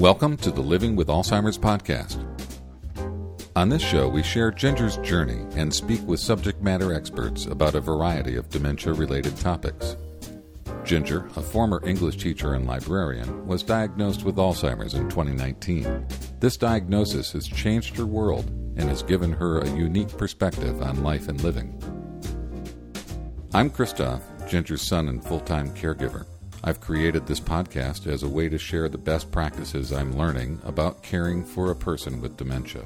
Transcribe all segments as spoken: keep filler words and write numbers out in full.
Welcome to the Living with Alzheimer's podcast. On this show, we share Ginger's journey and speak with subject matter experts about a variety of dementia-related topics. Ginger, a former English teacher and librarian, was diagnosed with Alzheimer's in twenty nineteen. This diagnosis has changed her world and has given her a unique perspective on life and living. I'm Christoph, Ginger's son and full-time caregiver. I've created this podcast as a way to share the best practices I'm learning about caring for a person with dementia.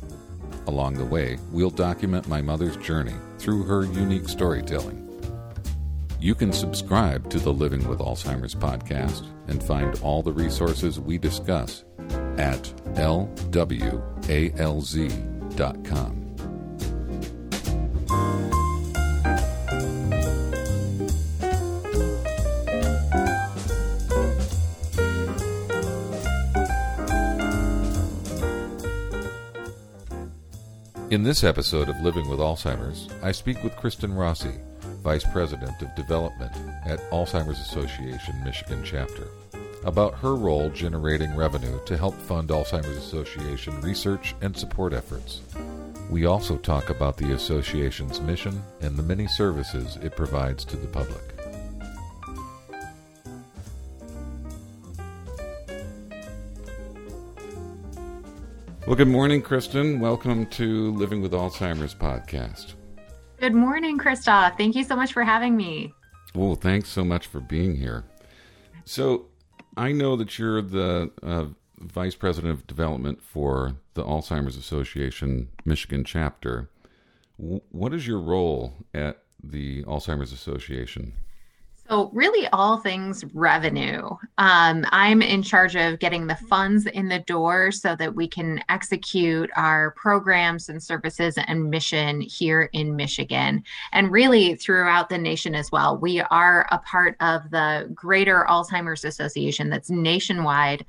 Along the way, we'll document my mother's journey through her unique storytelling. You can subscribe to the Living with Alzheimer's podcast and find all the resources we discuss at L W A L Z dot com. In this episode of Living with Alzheimer's, I speak with Kristen Rossi, Vice President of Development at Alzheimer's Association Michigan Chapter, about her role generating revenue to help fund Alzheimer's Association research and support efforts. We also talk about the association's mission and the many services it provides to the public. Well, good morning, Kristen. Welcome to Living with Alzheimer's podcast. Good morning, Christoph. Thank you so much for having me. Oh, thanks so much for being here. So I know that you're the uh, Vice President of Development for the Alzheimer's Association Michigan Chapter. W- what is your role at the Alzheimer's Association? So really all things revenue. Um, I'm in charge of getting the funds in the door so that we can execute our programs and services and mission here in Michigan and really throughout the nation as well. We are a part of the Greater Alzheimer's Association that's nationwide,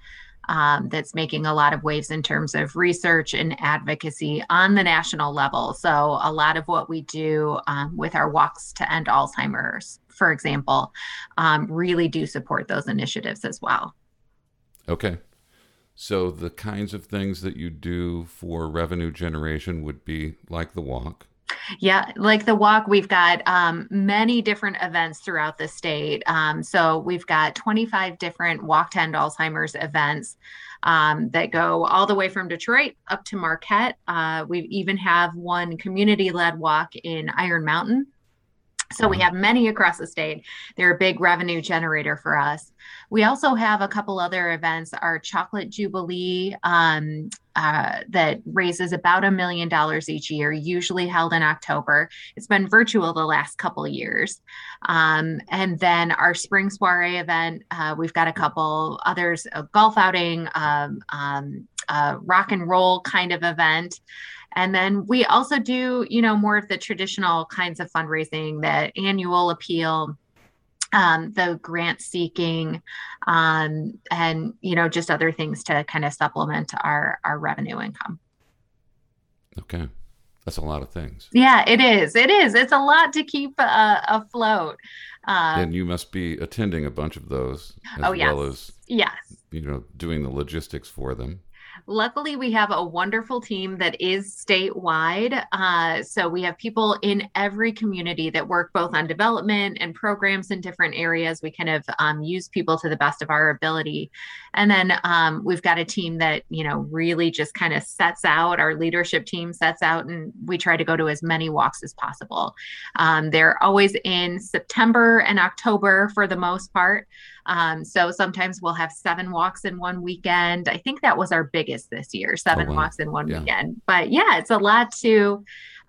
um, that's making a lot of waves in terms of research and advocacy on the national level. So a lot of what we do um, with our walks to end Alzheimer's, for example, um, really do support those initiatives as well. Okay. So the kinds of things that you do for revenue generation would be like the walk. Yeah, like the walk, we've got um, many different events throughout the state. Um, so we've got twenty-five different Walk to End Alzheimer's events um, that go all the way from Detroit up to Marquette. Uh, we even have one community-led walk in Iron Mountain. So we have many across the state. They're a big revenue generator for us. We also have a couple other events. Our Chocolate Jubilee um, uh, that raises about a million dollars each year, usually held in October. It's been virtual the last couple of years. Um, and then our Spring Soiree event, uh, we've got a couple others, a golf outing, um, um, a rock and roll kind of event. And then we also do, you know, more of the traditional kinds of fundraising, the annual appeal, um, the grant seeking, um, and, you know, just other things to kind of supplement our, our revenue income. Okay. That's a lot of things. Yeah, it is. It is. It's a lot to keep uh, afloat. Um, and you must be attending a bunch of those as oh, yes. well as, yes. you know, doing the logistics for them. Luckily, we have a wonderful team that is statewide. Uh, so we have people in every community that work both on development and programs in different areas. We kind of um, use people to the best of our ability. And then um, we've got a team that, you know, really just kind of sets out, our leadership team sets out, and we try to go to as many walks as possible. Um, they're always in September and October for the most part. Um, so sometimes we'll have seven walks in one weekend. I think that was our biggest this year, seven oh, wow. walks in one yeah. weekend. But yeah, it's a lot to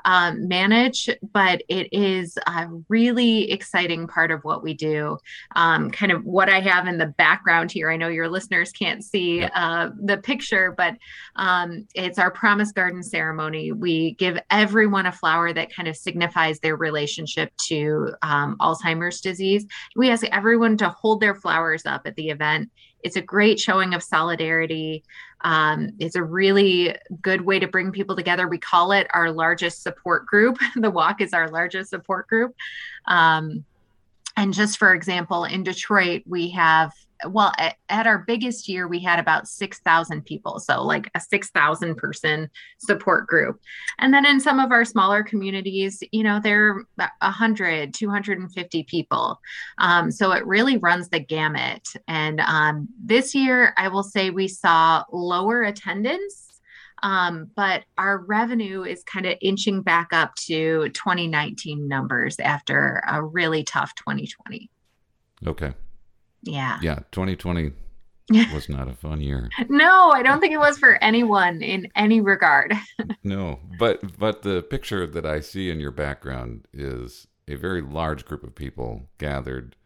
um, manage, but it is a really exciting part of what we do. Um, kind of what I have in the background here. I know your listeners can't see yeah. uh, the picture, but um, it's our Promise Garden ceremony. We give everyone a flower that kind of signifies their relationship to um, Alzheimer's disease. We ask everyone to hold their flowers up at the event. It's a great showing of solidarity. Um, it's a really good way to bring people together. We call it our largest support group. The walk is our largest support group. Um, and just for example, in Detroit, we have well, at, at our biggest year, we had about six thousand people. So like a six thousand person support group. And then in some of our smaller communities, you know, they're one hundred, two hundred fifty people. Um, so it really runs the gamut. And um, this year, I will say we saw lower attendance. Um, but our revenue is kind of inching back up to twenty nineteen numbers after a really tough twenty twenty. Okay. Yeah. Yeah. twenty twenty was not a fun year. No, I don't think it was for anyone in any regard. No, but, but the picture that I see in your background is a very large group of people gathered.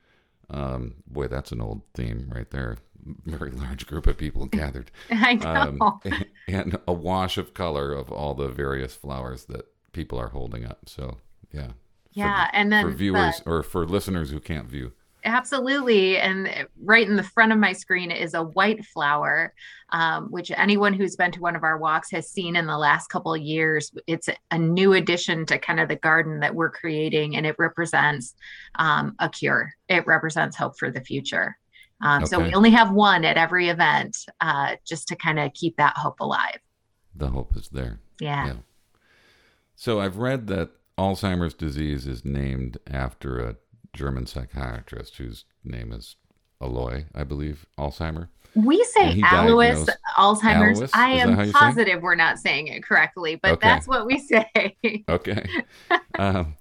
Um, boy, that's an old theme right there. Very large group of people gathered. I know. Um, and a wash of color of all the various flowers that people are holding up. So, yeah. Yeah. For, and then for viewers the, or for listeners who can't view. Absolutely. And right in the front of my screen is a white flower, um, which anyone who's been to one of our walks has seen in the last couple of years. It's a new addition to kind of the garden that we're creating, and it represents um, a cure. It represents hope for the future. Um, okay. So we only have one at every event, uh, just to kind of keep that hope alive. The hope is there. Yeah. yeah. So I've read that Alzheimer's disease is named after a German psychiatrist whose name is Alois, I believe, Alzheimer. We say Alois, Alzheimer's. Alois? I am positive we're not saying it correctly, but okay. That's what we say. Okay. um,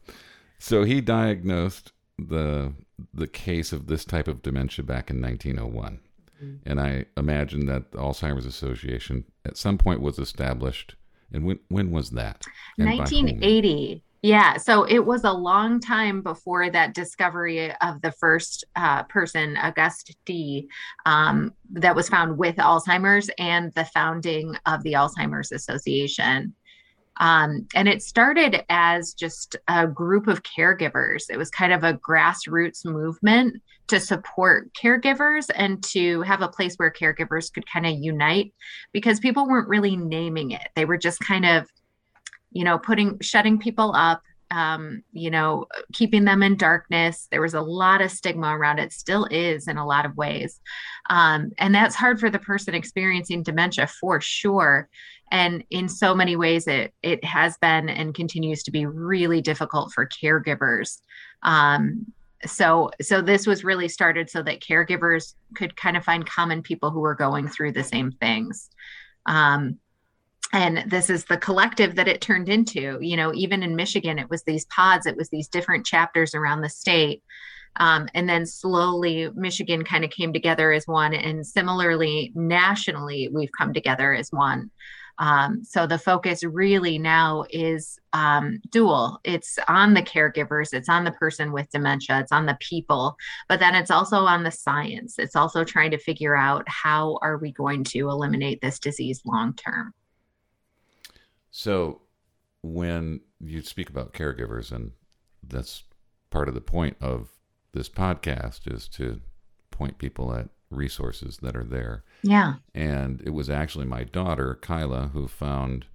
so he diagnosed the... the case of this type of dementia back in nineteen oh one. Mm-hmm. And I imagine that the Alzheimer's Association at some point was established. And when when was that? And nineteen eighty. Yeah. So it was a long time before that discovery of the first uh, person, Auguste D, um, that was found with Alzheimer's, and the founding of the Alzheimer's Association. Um, and it started as just a group of caregivers. It was kind of a grassroots movement to support caregivers and to have a place where caregivers could kind of unite, because people weren't really naming it. They were just kind of, you know, putting, shutting people up, um, you know, keeping them in darkness. There was a lot of stigma around it, still is in a lot of ways. Um, and that's hard for the person experiencing dementia for sure. And in so many ways, it it has been and continues to be really difficult for caregivers. Um, so so this was really started so that caregivers could kind of find common people who were going through the same things. Um, and this is the collective that it turned into. You know, even in Michigan, it was these pods, it was these different chapters around the state. Um, and then slowly Michigan kind of came together as one. And similarly, nationally, we've come together as one. Um, so the focus really now is um, dual. It's on the caregivers, it's on the person with dementia, it's on the people, but then it's also on the science. It's also trying to figure out how are we going to eliminate this disease long-term. So when you speak about caregivers, and that's part of the point of this podcast, is to point people at resources that are there. Yeah. And it was actually my daughter, Kyla, who found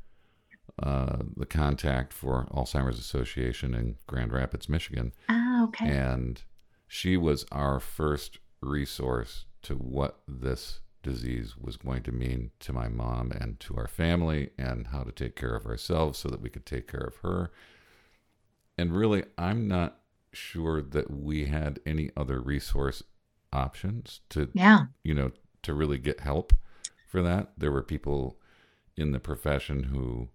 uh, the contact for Alzheimer's Association in Grand Rapids, Michigan. Ah, okay. And she was our first resource to what this disease was going to mean to my mom and to our family, and how to take care of ourselves so that we could take care of her. And really, I'm not sure that we had any other resource options to, yeah. you know, to really get help for that. There were people in the profession who,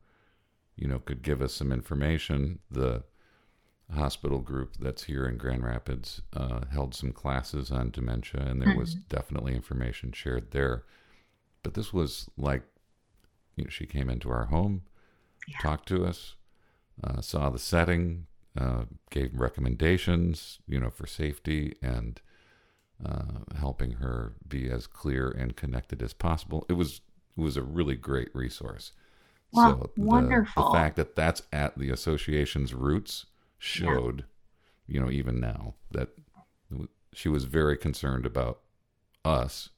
you know, could give us some information. The hospital group that's here in Grand Rapids uh, held some classes on dementia, and there mm-hmm. was definitely information shared there. But this was like, you know, she came into our home, yeah. talked to us, uh, saw the setting, uh, gave recommendations, you know, for safety and Uh, helping her be as clear and connected as possible. It was it was a really great resource. Wow, so the, wonderful. The fact that that's at the association's roots showed, yeah. you know, even now, that she was very concerned about us,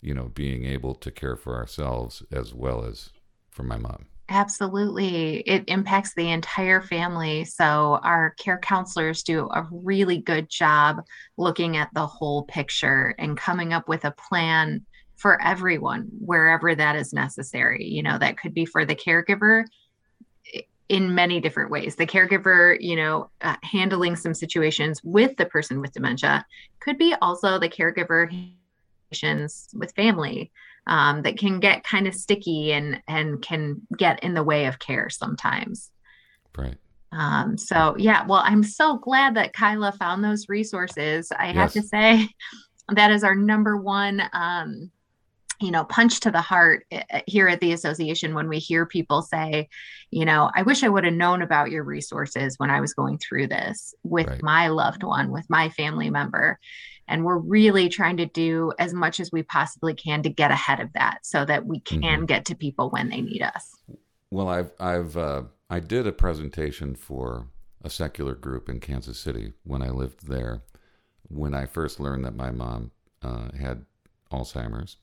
you know, being able to care for ourselves as well as for my mom. Absolutely. It impacts the entire family. So our care counselors do a really good job looking at the whole picture and coming up with a plan for everyone, wherever that is necessary. You know, that could be for the caregiver in many different ways. The caregiver, you know, uh, handling some situations with the person with dementia. Could be also the caregiver with family um, that can get kind of sticky and, and can get in the way of care sometimes. Right. Um, so yeah, well, I'm so glad that Kyla found those resources. I yes. have to say that is our number one, um, you know, punch to the heart here at the association when we hear people say, you know, I wish I would have known about your resources when I was going through this with right. my loved one, with my family member. And we're really trying to do as much as we possibly can to get ahead of that so that we can mm-hmm. get to people when they need us. Well, I've, I've, uh, I did a presentation for a secular group in Kansas City when I lived there, when I first learned that my mom uh, had Alzheimer's.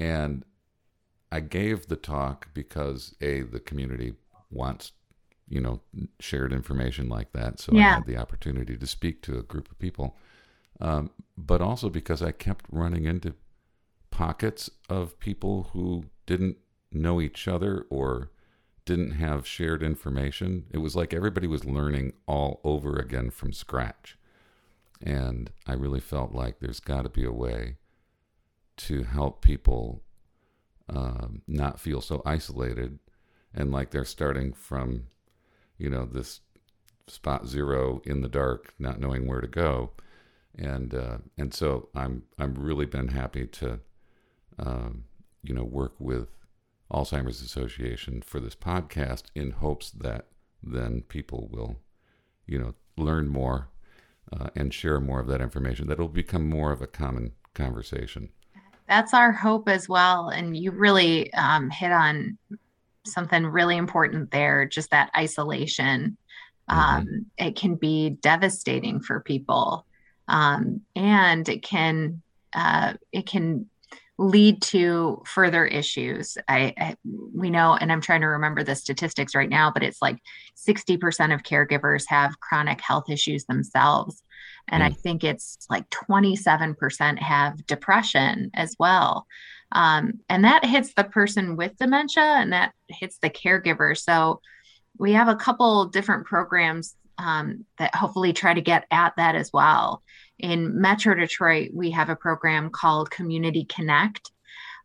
And I gave the talk because A, the community wants, you know, shared information like that. So yeah. I had the opportunity to speak to a group of people, um, but also because I kept running into pockets of people who didn't know each other or didn't have shared information. It was like everybody was learning all over again from scratch. And I really felt like there's got to be a way to help people um, not feel so isolated and like they're starting from, you know, this spot zero in the dark, not knowing where to go. And uh, and so I'm I'm really been happy to, um, you know, work with Alzheimer's Association for this podcast in hopes that then people will, you know, learn more uh, and share more of that information. That'll become more of a common conversation. That's our hope as well. And you really um, hit on something really important there, just that isolation. Um, mm-hmm. It can be devastating for people. Um, and it can, uh, it can lead to further issues. I, I, we know, and I'm trying to remember the statistics right now, but it's like sixty percent of caregivers have chronic health issues themselves. And mm. I think it's like twenty-seven percent have depression as well. Um, and that hits the person with dementia and that hits the caregiver. So we have a couple different programs um, that hopefully try to get at that as well. In Metro Detroit, we have a program called Community Connect.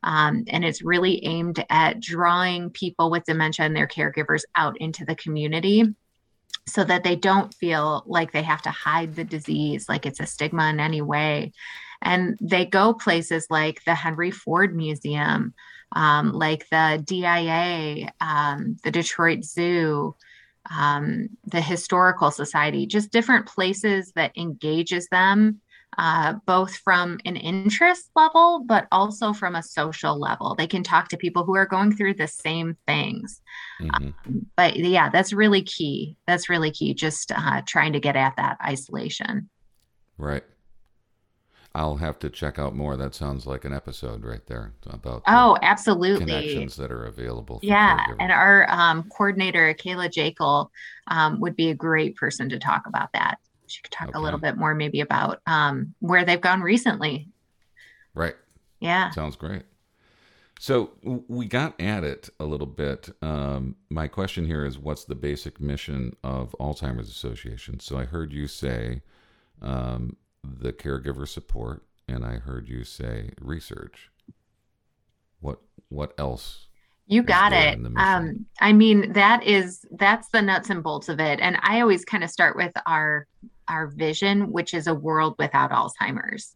Um, and it's really aimed at drawing people with dementia and their caregivers out into the community, so that they don't feel like they have to hide the disease, like it's a stigma in any way. And they go places like the Henry Ford Museum, um, like the D I A, um, the Detroit Zoo, um, the Historical Society, just different places that engages them, uh, both from an interest level, but also from a social level. They can talk to people who are going through the same things. Mm-hmm. Um, but yeah, that's really key. That's really key. Just uh, trying to get at that isolation. Right. I'll have to check out more. That sounds like an episode right there about the oh, absolutely connections that are available. Yeah. Caregivers. And our um, coordinator, Kayla Jekyll, um, would be a great person to talk about that. She could talk okay. a little bit more maybe about um, where they've gone recently. Right. Yeah. Sounds great. So we got at it a little bit. Um, my question here is, what's the basic mission of Alzheimer's Association? So I heard you say um, the caregiver support, and I heard you say research. What what else? You got it. Um, I mean, that is that's the nuts and bolts of it. And I always kind of start with our our vision, which is a world without Alzheimer's.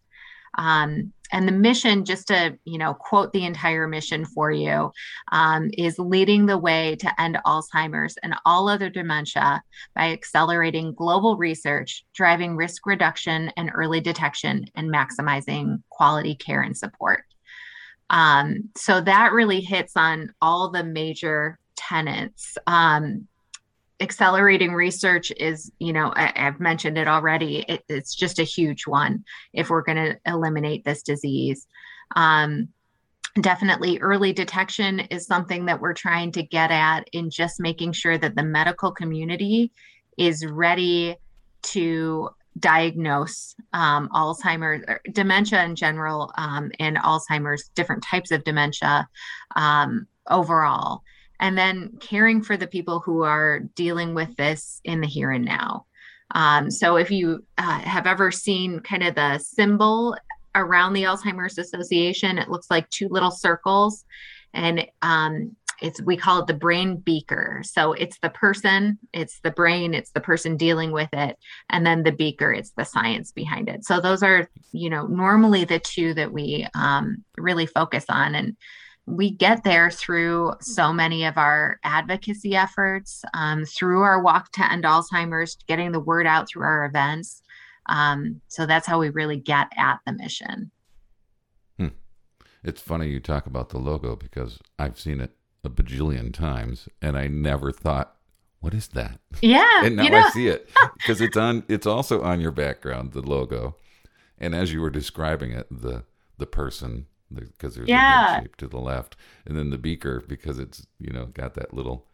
Um, and the mission, just to, you know, quote the entire mission for you, um, is leading the way to end Alzheimer's and all other dementia by accelerating global research, driving risk reduction and early detection, and maximizing quality care and support. Um, so that really hits on all the major tenets. Um, Accelerating research is, you know, I, I've mentioned it already. It, it's just a huge one if we're going to eliminate this disease. Um, Definitely early detection is something that we're trying to get at in just making sure that the medical community is ready to diagnose um, Alzheimer's, or dementia in general, um, and Alzheimer's, different types of dementia um, overall. And then caring for the people who are dealing with this in the here and now. Um, so if you uh, have ever seen kind of the symbol around the Alzheimer's Association, it looks like two little circles, and um, it's, we call it the brain beaker. So it's the person, it's the brain, it's the person dealing with it. And then the beaker, it's the science behind it. So those are, you know, normally the two that we um, really focus on. And we get there through so many of our advocacy efforts, um, through our walk to end Alzheimer's, getting the word out through our events. Um, so that's how we really get at the mission. Hmm. It's funny you talk about the logo, because I've seen it a bajillion times and I never thought, what is that? Yeah. And now you know. I see it, because it's on, it's also on your background, the logo. And as you were describing it, the, the person, because there's yeah. a head shape to the left, and then the beaker, because it's, you know, got that little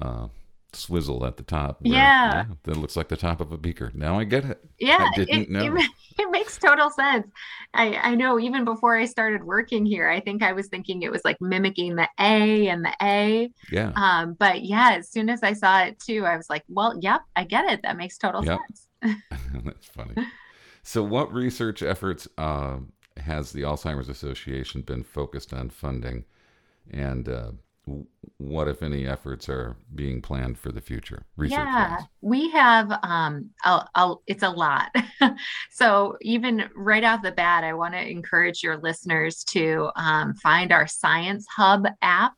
uh, swizzle at the top. Where, yeah. yeah. That looks like the top of a beaker. Now I get it. Yeah. I didn't it, know. It, it makes total sense. I, I know even before I started working here, I think I was thinking it was like mimicking the A and the A. Yeah. Um, but yeah, as soon as I saw it too, I was like, well, yep, I get it. That makes total yep. sense. That's funny. So what research efforts, um, uh, has the Alzheimer's Association been focused on funding, and uh, what, if any, efforts are being planned for the future? Research yeah, plans. We have, um, a, a, it's a lot. So even right off the bat, I want to encourage your listeners to um, find our Science Hub app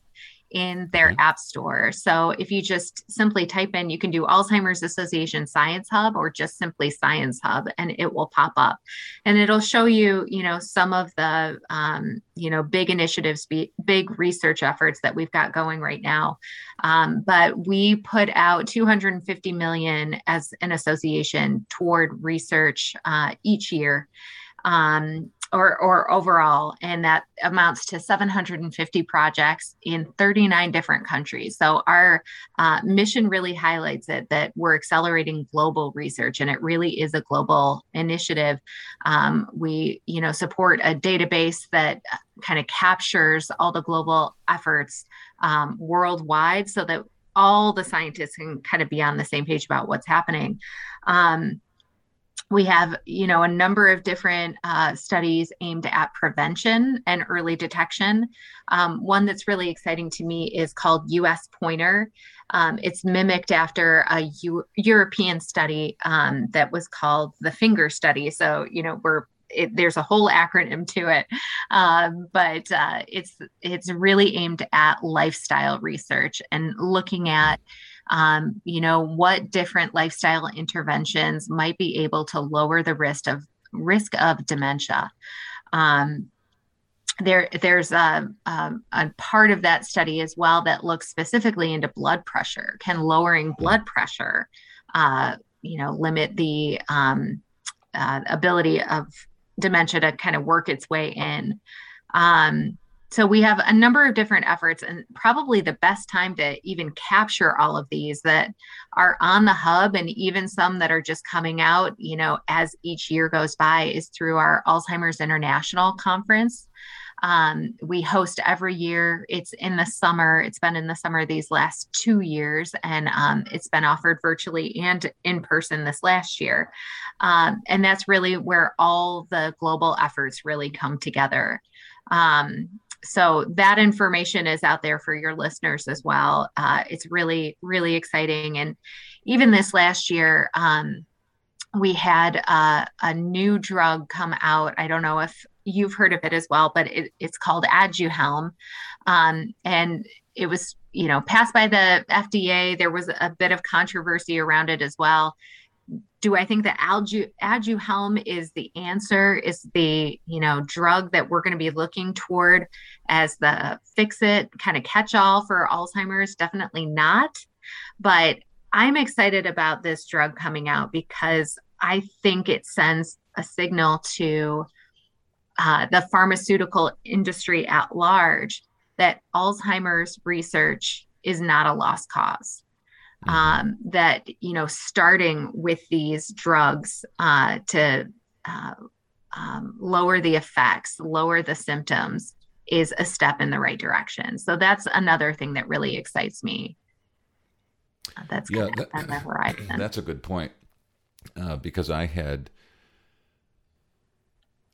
in their okay. app store. So if you just simply type in, you can do Alzheimer's Association Science Hub, or just simply Science Hub, and it will pop up, and it'll show you, you know, some of the, um, you know, big initiatives, big research efforts that we've got going right now. Um, but we put out two hundred fifty million dollars as an association toward research uh, each year. Um, Or, or overall, and that amounts to seven hundred fifty projects in thirty-nine different countries. So our uh, mission really highlights it, that we're accelerating global research, and it really is a global initiative. Um, we, you know, support a database that kind of captures all the global efforts um, worldwide, so that all the scientists can kind of be on the same page about what's happening. Um, We have, you know, a number of different uh, studies aimed at prevention and early detection. Um, one that's really exciting to me is called U S Pointer. Um, it's mimicked after a U- European study um, that was called the Finger Study. So, you know, we're It, there's a whole acronym to it, um, but uh, it's it's really aimed at lifestyle research and looking at, um, you know, what different lifestyle interventions might be able to lower the risk of risk of dementia. Um, There, there's a, a, a part of that study as well that looks specifically into blood pressure. Can lowering blood pressure, uh, you know, limit the um, uh, ability of dementia to kind of work its way in. Um, so we have a number of different efforts, and probably the best time to even capture all of these that are on the hub, and even some that are just coming out, you know, as each year goes by, is through our Alzheimer's International Conference. Um, we host every year. It's in the summer. It's been in the summer these last two years, and um, it's been offered virtually and in person this last year. Um, and that's really where all the global efforts really come together. Um, so that information is out there for your listeners as well. Uh, it's really, really exciting. And even this last year, um, we had uh, a new drug come out. I don't know if you've heard of it as well, but it, it's called Aduhelm. Um, and it was, you know, passed by the F D A. There was a bit of controversy around it as well. Do I think that Adu- Aduhelm is the answer, is the, you know, drug that we're going to be looking toward as the fix-it kind of catch-all for Alzheimer's? Definitely not. But I'm excited about this drug coming out, because I think it sends a signal to uh, the pharmaceutical industry at large, that Alzheimer's research is not a lost cause. Um, that, you know, starting with these drugs uh, to uh, um, lower the effects, lower the symptoms is a step in the right direction. So that's another thing that really excites me. Uh, that's yeah, that, on the horizon. That's a good point, uh, because I had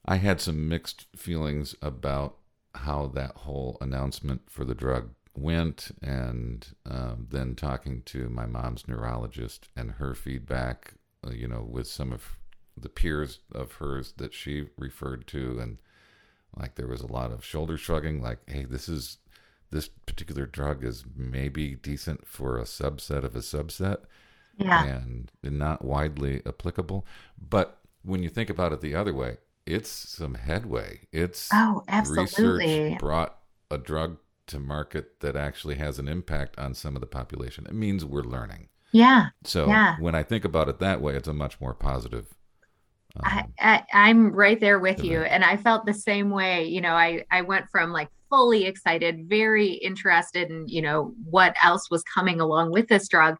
I had some mixed feelings about how that whole announcement for the drug went, and um, then talking to my mom's neurologist and her feedback, uh, you know, with some of the peers of hers that she referred to, and like there was a lot of shoulder shrugging, like, hey, this is this particular drug is maybe decent for a subset of a subset, yeah, and not widely applicable. But when you think about it the other way, it's some headway. It's oh, absolutely research brought a drug to market that actually has an impact on some of the population. It means we're learning. Yeah. So yeah. When I think about it that way, it's a much more positive. Um, I, I, I'm right there with you. And I felt the same way. You know, I, I went from like fully excited, very interested in, you know, what else was coming along with this drug,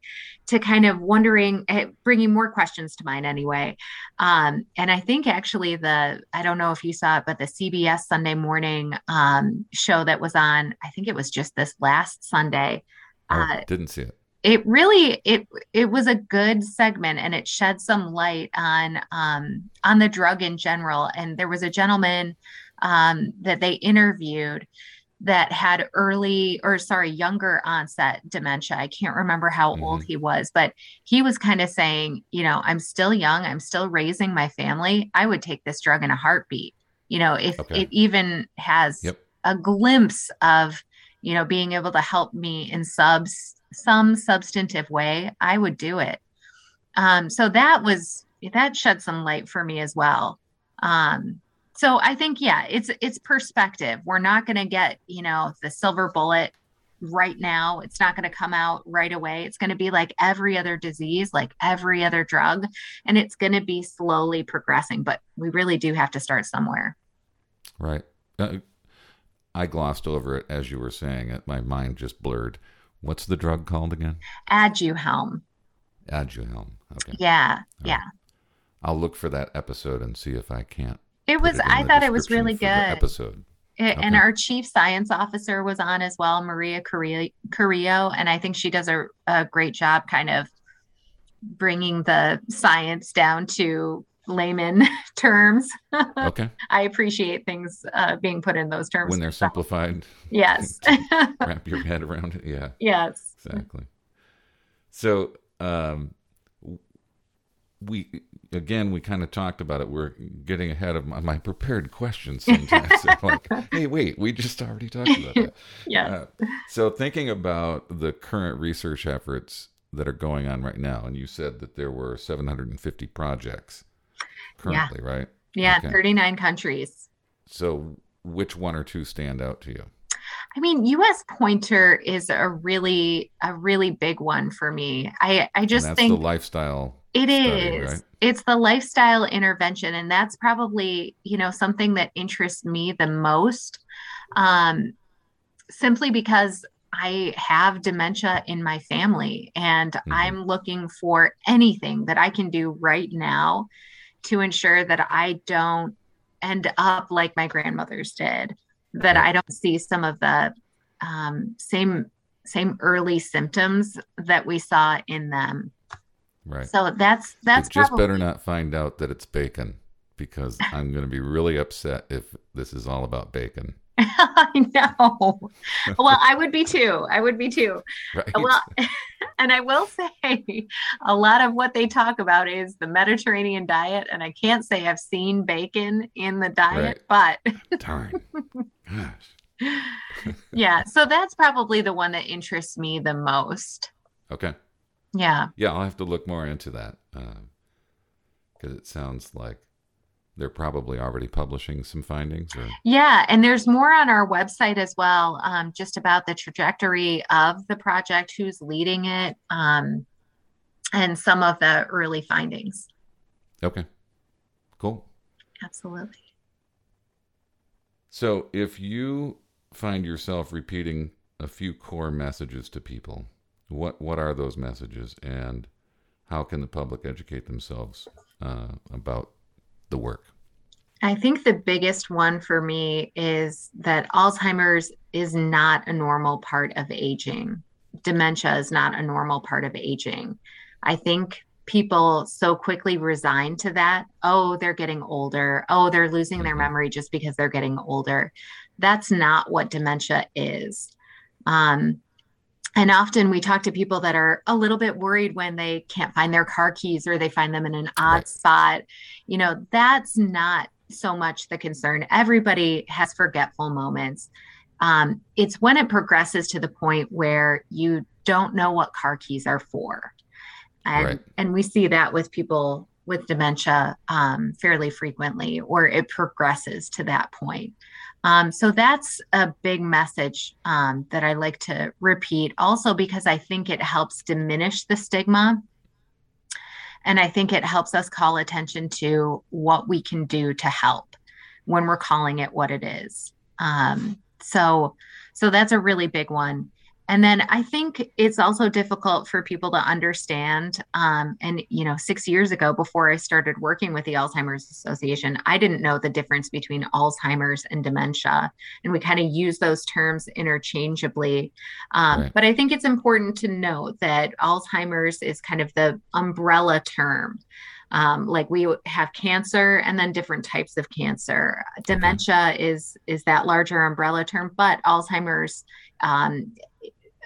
to kind of wondering, bringing more questions to mind anyway. Um, and I think actually the, I don't know if you saw it, but the C B S Sunday morning um, show that was on, I think it was just this last Sunday. I uh, didn't see it. It really, it it was a good segment, and it shed some light on um, on the drug in general. And there was a gentleman um, that they interviewed that had early, or sorry, younger onset dementia. I can't remember how mm-hmm. old he was, but he was kind of saying, you know, I'm still young, I'm still raising my family. I would take this drug in a heartbeat, you know, if okay. it even has yep. a glimpse of, you know, being able to help me in subs. some substantive way, I would do it. Um, so that was, that shed some light for me as well. Um, so I think, yeah, it's, it's perspective. We're not going to get, you know, the silver bullet right now. It's not going to come out right away. It's going to be like every other disease, like every other drug, and it's going to be slowly progressing, but we really do have to start somewhere. Right. Uh, I glossed over it as you were saying it. My mind just blurred. What's the drug called again? Aduhelm. Aduhelm. Okay. Yeah. All yeah. Right. I'll look for that episode and see if I can't. It was, it I thought it was really good. Episode. It, okay. And our chief science officer was on as well, Maria Carrillo. And I think she does a, a great job kind of bringing the science down to layman terms. Okay. I appreciate things uh, being put in those terms. When they're simplified. Yes. Wrap your head around it. Yeah. Yes. Exactly. So um, we, again, we kind of talked about it. We're getting ahead of my, my prepared questions sometimes. Like, hey, wait, we just already talked about that. Yes. Uh, so thinking about the current research efforts that are going on right now, and you said that there were seven hundred fifty projects currently, yeah. right? Yeah, okay. thirty-nine countries. So which one or two stand out to you? I mean, U S Pointer is a really, a really big one for me. I, I just that's think the lifestyle. It study, is. Right? It's the lifestyle intervention. And that's probably, you know, something that interests me the most, um, simply because I have dementia in my family, and mm-hmm. I'm looking for anything that I can do right now to ensure that I don't end up like my grandmothers did, that I don't see some of the um, same same early symptoms that we saw in them. Right. So that's that's you just probably... better not find out that it's bacon, because I'm going to be really upset if this is all about bacon. I know. Well, I would be too. I would be too. Right. Well, and I will say a lot of what they talk about is the Mediterranean diet. And I can't say I've seen bacon in the diet, right. but darn. Gosh. Yeah. So that's probably the one that interests me the most. Okay. Yeah. Yeah. I'll have to look more into that. Um, because it sounds like they're probably already publishing some findings. Or... Yeah. And there's more on our website as well, um, just about the trajectory of the project, who's leading it, um, and some of the early findings. Okay. Cool. Absolutely. So if you find yourself repeating a few core messages to people, what what are those messages, and how can the public educate themselves uh, about the work? I think the biggest one for me is that Alzheimer's is not a normal part of aging. Dementia is not a normal part of aging. I think people so quickly resign to that. Oh, they're getting older. Oh, they're losing mm-hmm. their memory just because they're getting older. That's not what dementia is. Um, and often we talk to people that are a little bit worried when they can't find their car keys or they find them in an odd right. spot. You know, that's not so much the concern. Everybody has forgetful moments. Um, it's when it progresses to the point where you don't know what car keys are for. And, right. and we see that with people with dementia um, fairly frequently, or it progresses to that point. Um, so that's a big message um, that I like to repeat, also because I think it helps diminish the stigma. And I think it helps us call attention to what we can do to help when we're calling it what it is. Um, so, so that's a really big one. And then I think it's also difficult for people to understand. Um, and, you know, six years ago, before I started working with the Alzheimer's Association, I didn't know the difference between Alzheimer's and dementia. And we kind of use those terms interchangeably. Um, right. But I think it's important to note that Alzheimer's is kind of the umbrella term. Um, like we have cancer and then different types of cancer. Dementia okay. is is that larger umbrella term, but Alzheimer's um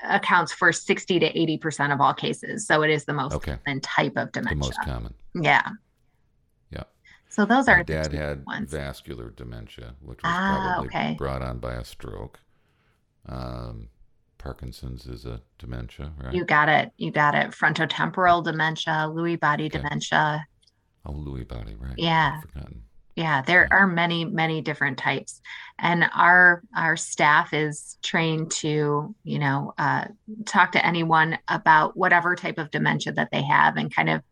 accounts for sixty to eighty percent of all cases. So it is the most okay. common type of dementia. The most common. Yeah. Yeah. So those My are dad the had ones. Vascular dementia, which was ah, probably okay. brought on by a stroke. Um, Parkinson's is a dementia, right? You got it. You got it. Frontotemporal dementia, Lewy body okay. dementia. Oh, Lewy body, right. Yeah. I've forgotten. Yeah, there are many, many different types, and our our staff is trained to, you know, uh, talk to anyone about whatever type of dementia that they have and kind of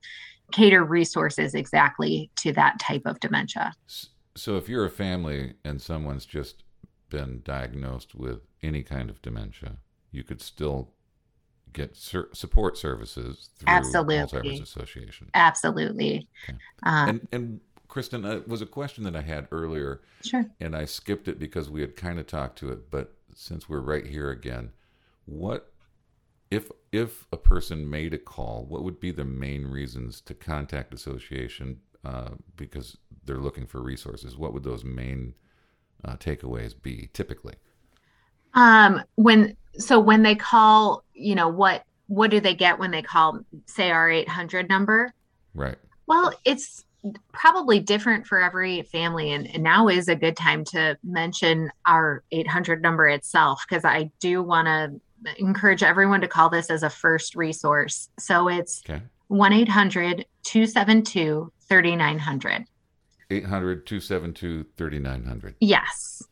cater resources exactly to that type of dementia. So if you're a family and someone's just been diagnosed with any kind of dementia, you could still get sur- support services through Alzheimer's Association. Absolutely. Okay. Um, and and Kristen, it was a question that I had earlier, sure. and I skipped it because we had kind of talked to it, but since we're right here again, what, if if a person made a call, what would be the main reasons to contact association uh, because they're looking for resources? What would those main uh, takeaways be typically? Um, when so when they call, you know, what, what do they get when they call, say, our eight hundred number? Right. Well, it's probably different for every family. And, and now is a good time to mention our eight hundred number itself, because I do want to encourage everyone to call this as a first resource. So it's okay. one eight hundred two seven two three nine zero zero. eight hundred two seven two three nine zero zero. Yes.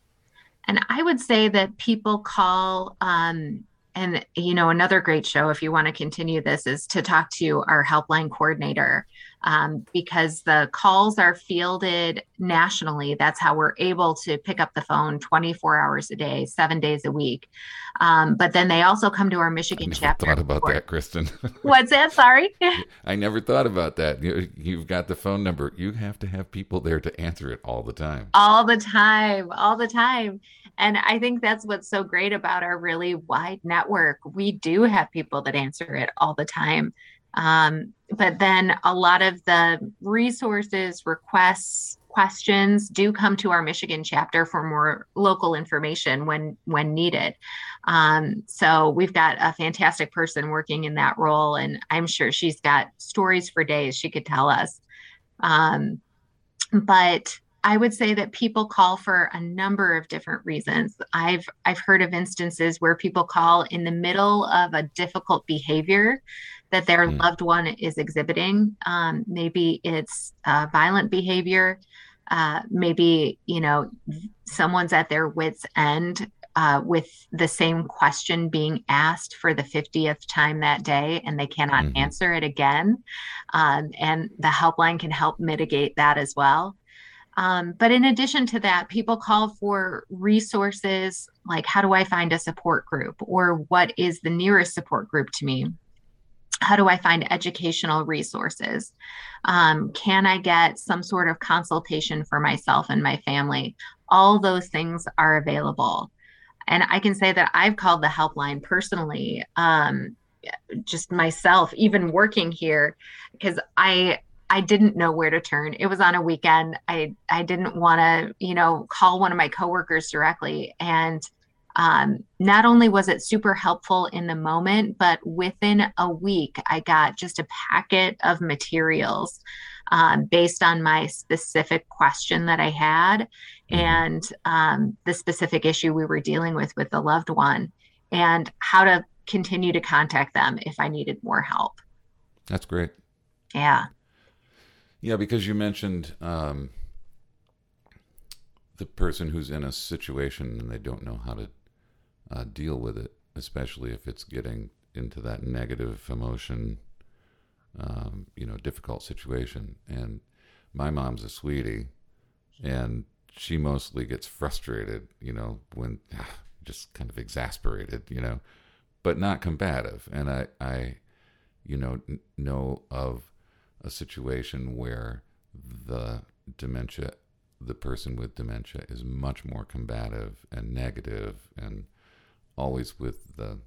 And I would say that people call, um, and, you know, another great show, if you want to continue this, is to talk to our helpline coordinator, um, because the calls are fielded nationally. That's how we're able to pick up the phone twenty-four hours a day, seven days a week. Um, but then they also come to our Michigan chapter. I never thought about that, Kristen. What's that? Sorry. I never thought about that. You, you've got the phone number. You have to have people there to answer it all the time. All the time. All the time. And I think that's what's so great about our really wide network. We do have people that answer it all the time. Um, but then a lot of the resources, requests, questions do come to our Michigan chapter for more local information when when needed. Um, so we've got a fantastic person working in that role, and I'm sure she's got stories for days she could tell us. Um, but I would say that people call for a number of different reasons. I've I've heard of instances where people call in the middle of a difficult behavior that their mm. loved one is exhibiting. Um, maybe it's uh, violent behavior. Uh, maybe, you know, someone's at their wit's end uh, with the same question being asked for the fiftieth time that day, and they cannot mm-hmm. answer it again. Um, and the helpline can help mitigate that as well. Um, but in addition to that, people call for resources like, how do I find a support group, or what is the nearest support group to me? How do I find educational resources? Um, can I get some sort of consultation for myself and my family? All those things are available. And I can say that I've called the helpline personally, um, just myself, even working here, because I I didn't know where to turn. It was on a weekend. I, I didn't want to, you know, call one of my coworkers directly. And um, not only was it super helpful in the moment, but within a week, I got just a packet of materials um, based on my specific question that I had and um, the specific issue we were dealing with with the loved one, and how to continue to contact them if I needed more help. That's great. Yeah. Yeah, because you mentioned um, the person who's in a situation and they don't know how to uh, deal with it, especially if it's getting into that negative emotion, um, you know, difficult situation. And my mom's a sweetie, and she mostly gets frustrated, you know, when ah, just kind of exasperated, you know, but not combative. And I, I you know, n- know of a situation where the dementia, the person with dementia is much more combative and negative and always with the,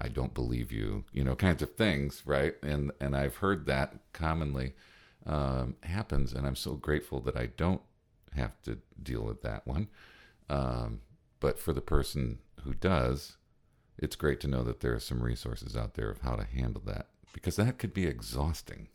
I don't believe you, you know, kinds of things. Right. And, and I've heard that commonly um, happens, and I'm so grateful that I don't have to deal with that one. Um, but for the person who does, it's great to know that there are some resources out there of how to handle that, because that could be exhausting.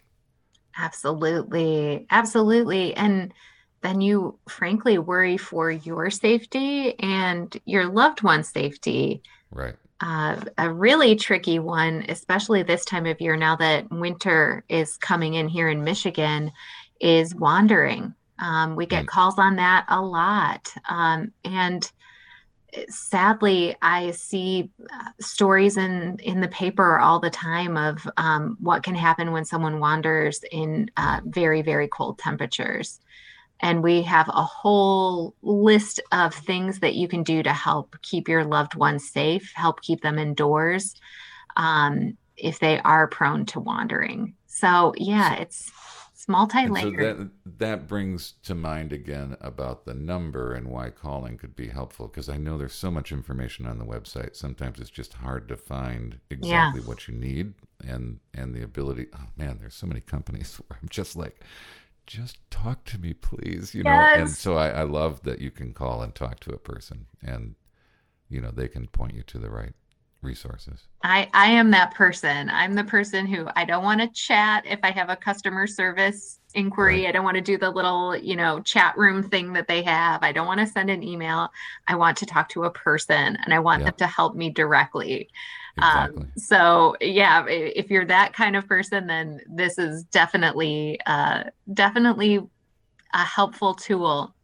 Absolutely. Absolutely. And then you frankly worry for your safety and your loved one's safety. Right. Uh, a really tricky one, especially this time of year, now that winter is coming in here in Michigan, is wandering. Um, we get mm. calls on that a lot. Um, and sadly, I see stories in, in the paper all the time of um, what can happen when someone wanders in uh, very, very cold temperatures. And we have a whole list of things that you can do to help keep your loved ones safe, help keep them indoors um, if they are prone to wandering. So, yeah, it's... multi-layered. So that, that brings to mind again about the number and why calling could be helpful, because I know there's so much information on the website. Sometimes it's just hard to find exactly yeah. what you need and, and the ability. Oh man, there's so many companies where I'm just like, just talk to me, please. You yes. know, and so I, I love that you can call and talk to a person and, you know, they can point you to the right resources. I, I am that person. I'm the person who I don't want to chat. If I have a customer service inquiry, right. I don't want to do the little, you know, chat room thing that they have. I don't want to send an email. I want to talk to a person, and I want yep. them to help me directly. Exactly. Um, so yeah, if you're that kind of person, then this is definitely, uh, definitely a helpful tool.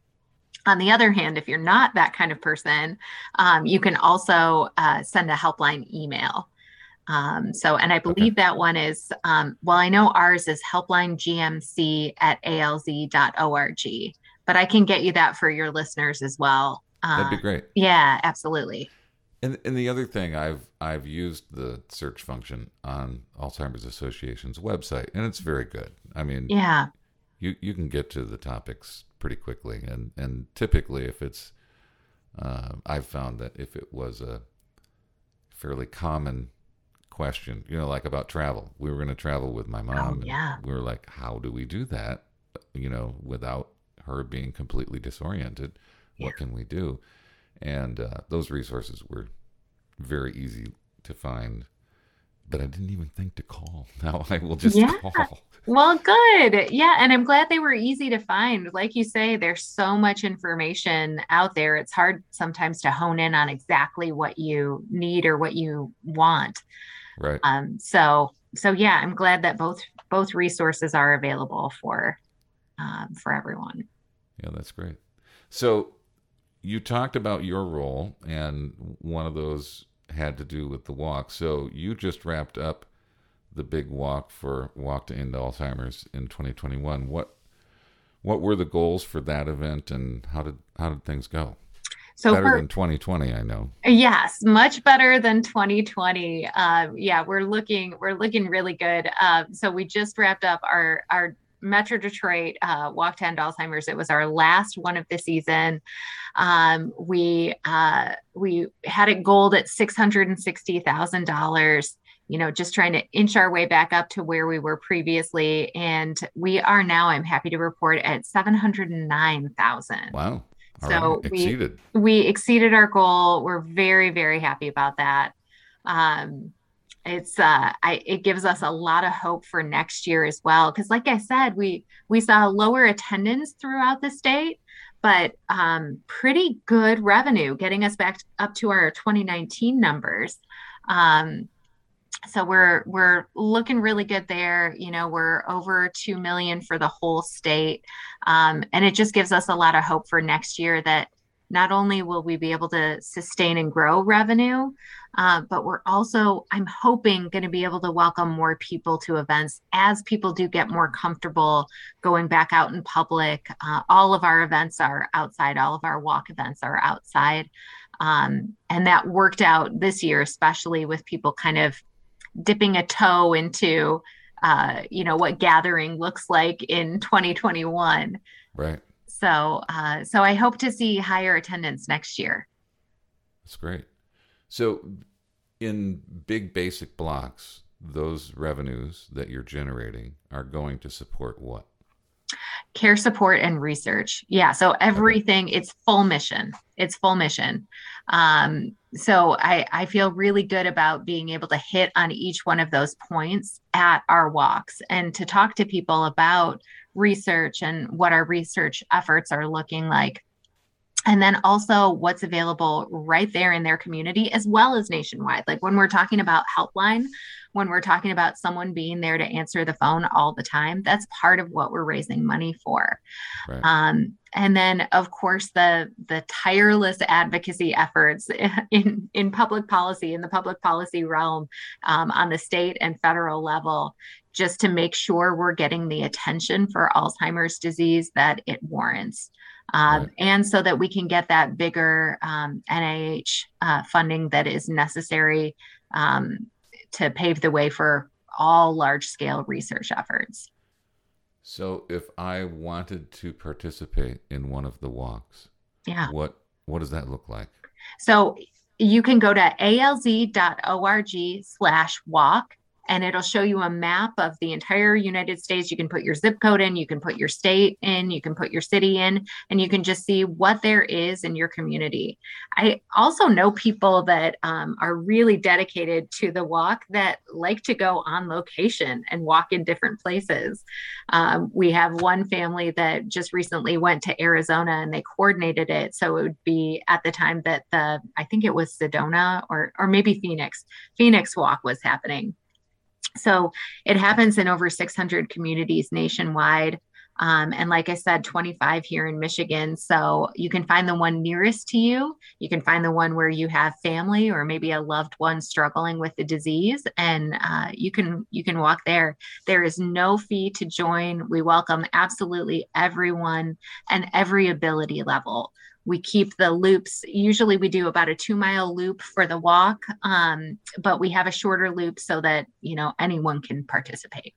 On the other hand, if you're not that kind of person, um, you can also uh, send a helpline email. Um, so, and I believe okay. that one is, um, well, I know ours is helpline g m c at a l z dot org, but I can get you that for your listeners as well. Uh, That'd be great. Yeah, absolutely. And and the other thing, I've I've used the search function on Alzheimer's Association's website, and it's very good. I mean, yeah, you you can get to the topics pretty quickly. And, and typically if it's, uh, I've found that if it was a fairly common question, you know, like about travel, we were going to travel with my mom. Oh, yeah. And we were like, how do we do that? You know, without her being completely disoriented, yeah. what can we do? And, uh, those resources were very easy to find, but I didn't even think to call. Now I will just yeah. call. Well, good. Yeah. And I'm glad they were easy to find. Like you say, there's so much information out there. It's hard sometimes to hone in on exactly what you need or what you want. Right. Um, so, so yeah, I'm glad that both, both resources are available for, um, for everyone. Yeah, that's great. So you talked about your role, and one of those had to do with the walk. So you just wrapped up the big walk for Walk to End Alzheimer's in twenty twenty-one. What what were the goals for that event, and how did how did things go? So better for, than twenty twenty, I know. Yes, much better than twenty twenty. Uh, yeah, we're looking we're looking really good. Uh, so we just wrapped up our our Metro Detroit uh, Walk to End Alzheimer's. It was our last one of the season. Um, we uh, we had it gold at six hundred sixty thousand dollars. You know, just trying to inch our way back up to where we were previously, and we are now, I'm happy to report, at seven hundred nine thousand. Wow. All so right. exceeded. we we exceeded our goal. We're very, very happy about that. Um, it's uh, I, it gives us a lot of hope for next year as well, because, like I said, we we saw lower attendance throughout the state, but um, pretty good revenue, getting us back up to our twenty nineteen numbers. Um, so we're we're looking really good there. You know, we're over two million for the whole state, um, and it just gives us a lot of hope for next year that not only will we be able to sustain and grow revenue, uh, but we're also, I'm hoping, going to be able to welcome more people to events as people do get more comfortable going back out in public. Uh, all of our events are outside. All of our walk events are outside, um, and that worked out this year, especially with people kind of dipping a toe into, uh, you know, what gathering looks like in twenty twenty-one. Right. So, uh, so I hope to see higher attendance next year. That's great. So in big basic blocks, those revenues that you're generating are going to support what? Care, support, and research. Yeah. So everything, okay. It's full mission. It's full mission. Um, so I, I feel really good about being able to hit on each one of those points at our walks and to talk to people about research and what our research efforts are looking like. And then also what's available right there in their community, as well as nationwide. Like when we're talking about helpline, when we're talking about someone being there to answer the phone all the time, that's part of what we're raising money for. Right. Um, and then, of course, the the tireless advocacy efforts in, in public policy, in the public policy realm, um, on the state and federal level, just to make sure we're getting the attention for Alzheimer's disease that it warrants. Um, right. And so that we can get that bigger um, N I H uh, funding that is necessary um, to pave the way for all large-scale research efforts. So if I wanted to participate in one of the walks, yeah, what what does that look like? So you can go to alz.org slash walk. And it'll show you a map of the entire United States. You can put your zip code in, you can put your state in, you can put your city in, and you can just see what there is in your community. I also know people that um, are really dedicated to the walk that like to go on location and walk in different places. Um, we have one family that just recently went to Arizona and they coordinated it. So it would be at the time that the, I think it was Sedona or, or maybe Phoenix, Phoenix walk was happening. So it happens in over six hundred communities nationwide. Um, and like I said, twenty-five here in Michigan. So you can find the one nearest to you. You can find the one where you have family or maybe a loved one struggling with the disease. And uh, you can you can walk there. There is no fee to join. We welcome absolutely everyone and every ability level. We keep the loops. Usually we do about a two mile loop for the walk, um, but we have a shorter loop so that, you know, anyone can participate.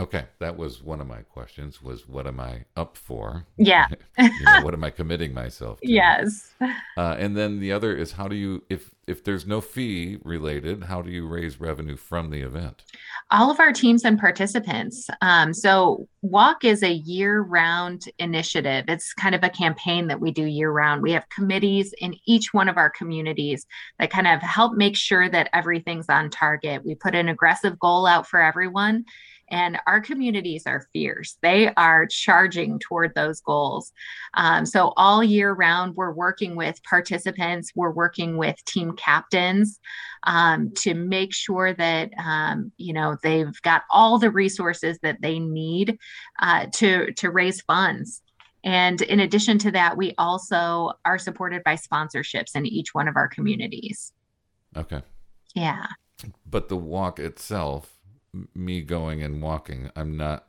Okay. That was one of my questions was, what am I up for? Yeah. You know, what am I committing myself to? Yes. Uh, and then the other is how do you, if, if there's no fee related, how do you raise revenue from the event? All of our teams and participants. Um, so Walk is a year-round initiative. It's kind of a campaign that we do year-round. We have committees in each one of our communities that kind of help make sure that everything's on target. We put an aggressive goal out for everyone, and our communities are fierce. They are charging toward those goals. Um, so all year round, we're working with participants. We're working with team captains um, to make sure that, um, you know, they've got all the resources that they need uh, to, to raise funds. And in addition to that, we also are supported by sponsorships in each one of our communities. Okay. Yeah. But the walk itself, me going and walking, I'm not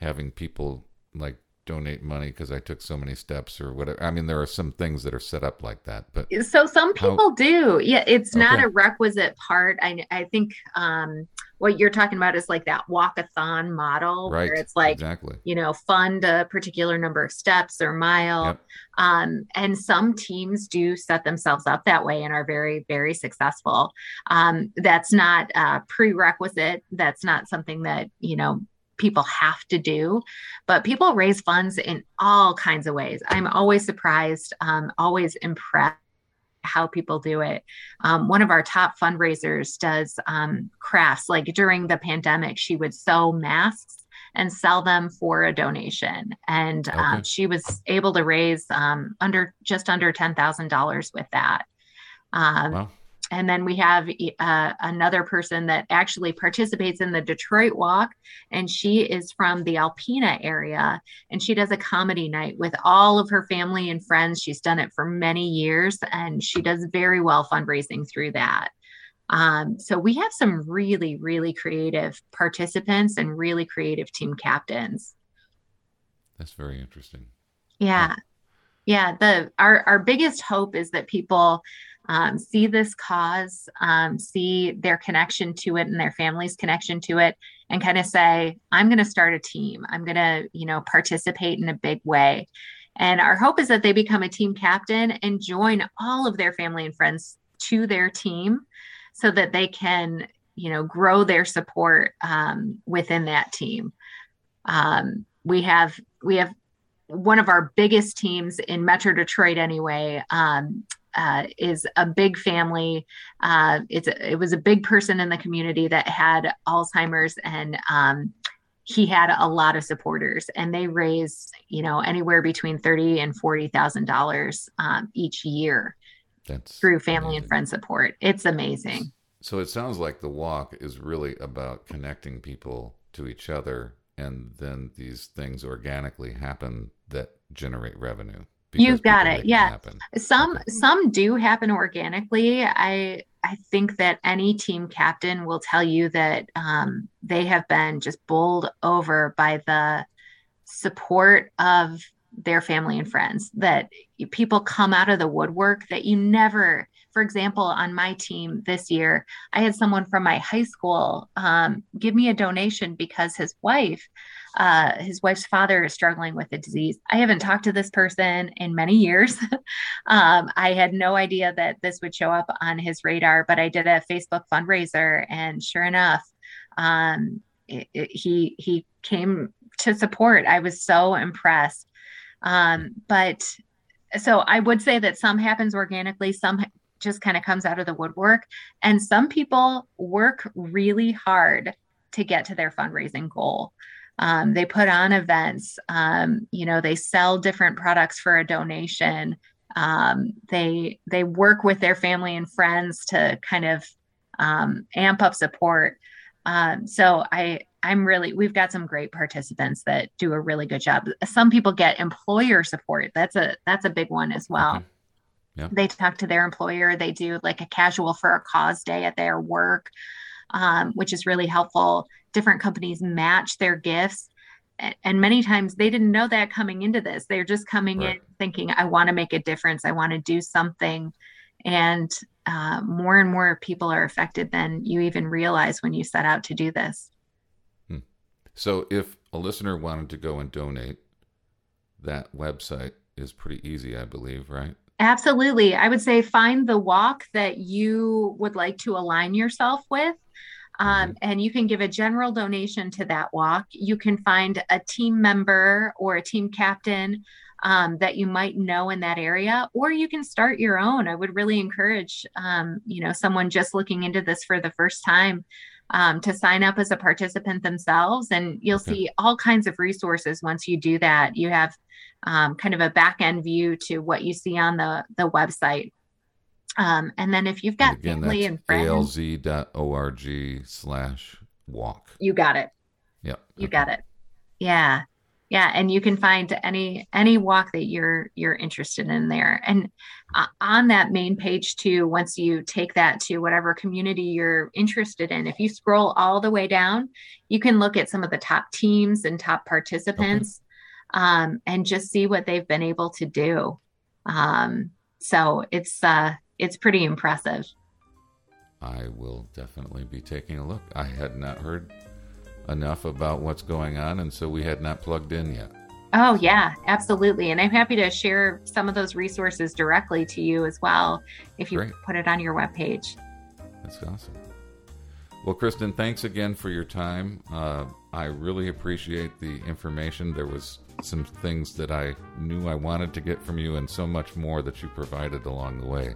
having people like donate money because I took so many steps or whatever. I mean, there are some things that are set up like that, but so some people how... do. Yeah. It's okay. Not a requisite part. I I think, um, what you're talking about is like that walkathon model, right, where it's like, exactly, you know, fund a particular number of steps or mile. Yep. Um, and some teams do set themselves up that way and are very, very successful. Um, that's not a prerequisite. That's not something that, you know, people have to do, but people raise funds in all kinds of ways. I'm always surprised, um, always impressed how people do it. Um, one of our top fundraisers does um, crafts. Like during the pandemic, she would sew masks and sell them for a donation. And okay. um, she was able to raise um, under just under ten thousand dollars with that. Um, wow. And then we have uh, another person that actually participates in the Detroit Walk, and she is from the Alpena area, and she does a comedy night with all of her family and friends. She's done it for many years, and she does very well fundraising through that. Um, so we have some really, really creative participants and really creative team captains. That's very interesting. Yeah. Yeah. The our our biggest hope is that people Um, see this cause, um, see their connection to it and their family's connection to it, and kind of say, I'm going to start a team. I'm going to, you know, participate in a big way. And our hope is that they become a team captain and join all of their family and friends to their team so that they can, you know, grow their support um, within that team. Um, we have, we have one of our biggest teams in Metro Detroit anyway, um, Uh, is a big family. Uh, it's a, it was a big person in the community that had Alzheimer's, and um, he had a lot of supporters, and they raised, you know, anywhere between thirty and forty thousand um, dollars each year. That's through family amazing. And friend support. It's amazing. So it sounds like the walk is really about connecting people to each other, and then these things organically happen that generate revenue. You've got it. Yeah. Happen. Some, okay. some do happen organically. I, I think that any team captain will tell you that um, they have been just bowled over by the support of their family and friends, that people come out of the woodwork that you never, for example, on my team this year, I had someone from my high school um, give me a donation because his wife Uh, his wife's father is struggling with a disease. I haven't talked to this person in many years. um, I had no idea that this would show up on his radar, but I did a Facebook fundraiser, and sure enough, um, it, it, he, he came to support. I was so impressed. Um, but so I would say that some happens organically, some just kind of comes out of the woodwork, and some people work really hard to get to their fundraising goal. Um, they put on events, um, you know, they sell different products for a donation. Um, they, they work with their family and friends to kind of, um, amp up support. Um, so I, I'm really, we've got some great participants that do a really good job. Some people get employer support. That's a, that's a big one as well. Okay. Yeah. They talk to their employer. They do like a casual for a cause day at their work, um, which is really helpful. Different companies match their gifts. And many times they didn't know that coming into this. They're just coming right. in thinking, I want to make a difference. I want to do something. And uh, more and more people are affected than you even realize when you set out to do this. Hmm. So if a listener wanted to go and donate, that website is pretty easy, I believe, right? Absolutely. I would say find the walk that you would like to align yourself with. Um, and you can give a general donation to that walk. You can find a team member or a team captain um, that you might know in that area, or you can start your own. I would really encourage, um, you know, someone just looking into this for the first time um, to sign up as a participant themselves. And you'll okay. see all kinds of resources once you do that. You have um, kind of a back end view to what you see on the, the website. Um, and then if you've got again, family and friends, A L Z dot org slash walk. You got it. Yep. You okay. got it. Yeah. Yeah. And you can find any, any walk that you're, you're interested in there. And uh, on that main page too, once you take that to whatever community you're interested in, if you scroll all the way down, you can look at some of the top teams and top participants. Okay. um, and just see what they've been able to do. Um, so it's, uh, it's pretty impressive. I will definitely be taking a look. I had not heard enough about what's going on, and so we had not plugged in yet. Oh, yeah, absolutely. And I'm happy to share some of those resources directly to you as well, if you Great. Put it on your webpage. That's awesome. Well, Kristen, thanks again for your time. Uh, I really appreciate the information. There was some things that I knew I wanted to get from you, and so much more that you provided along the way.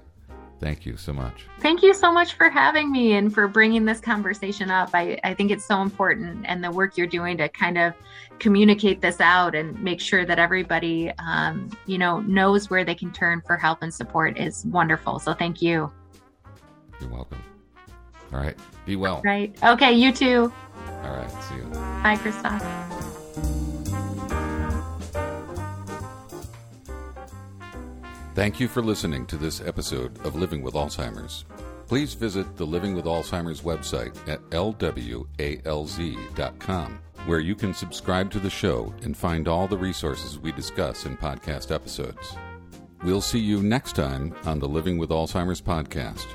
Thank you so much. Thank you so much for having me and for bringing this conversation up. I, I think it's so important, and the work you're doing to kind of communicate this out and make sure that everybody, um, you know, knows where they can turn for help and support is wonderful. So thank you. You're welcome. All right. Be well. Right. Okay. You too. All right. See you. Bye, Christoph. Thank you for listening to this episode of Living with Alzheimer's. Please visit the Living with Alzheimer's website at L W A L Z dot com, where you can subscribe to the show and find all the resources we discuss in podcast episodes. We'll see you next time on the Living with Alzheimer's podcast.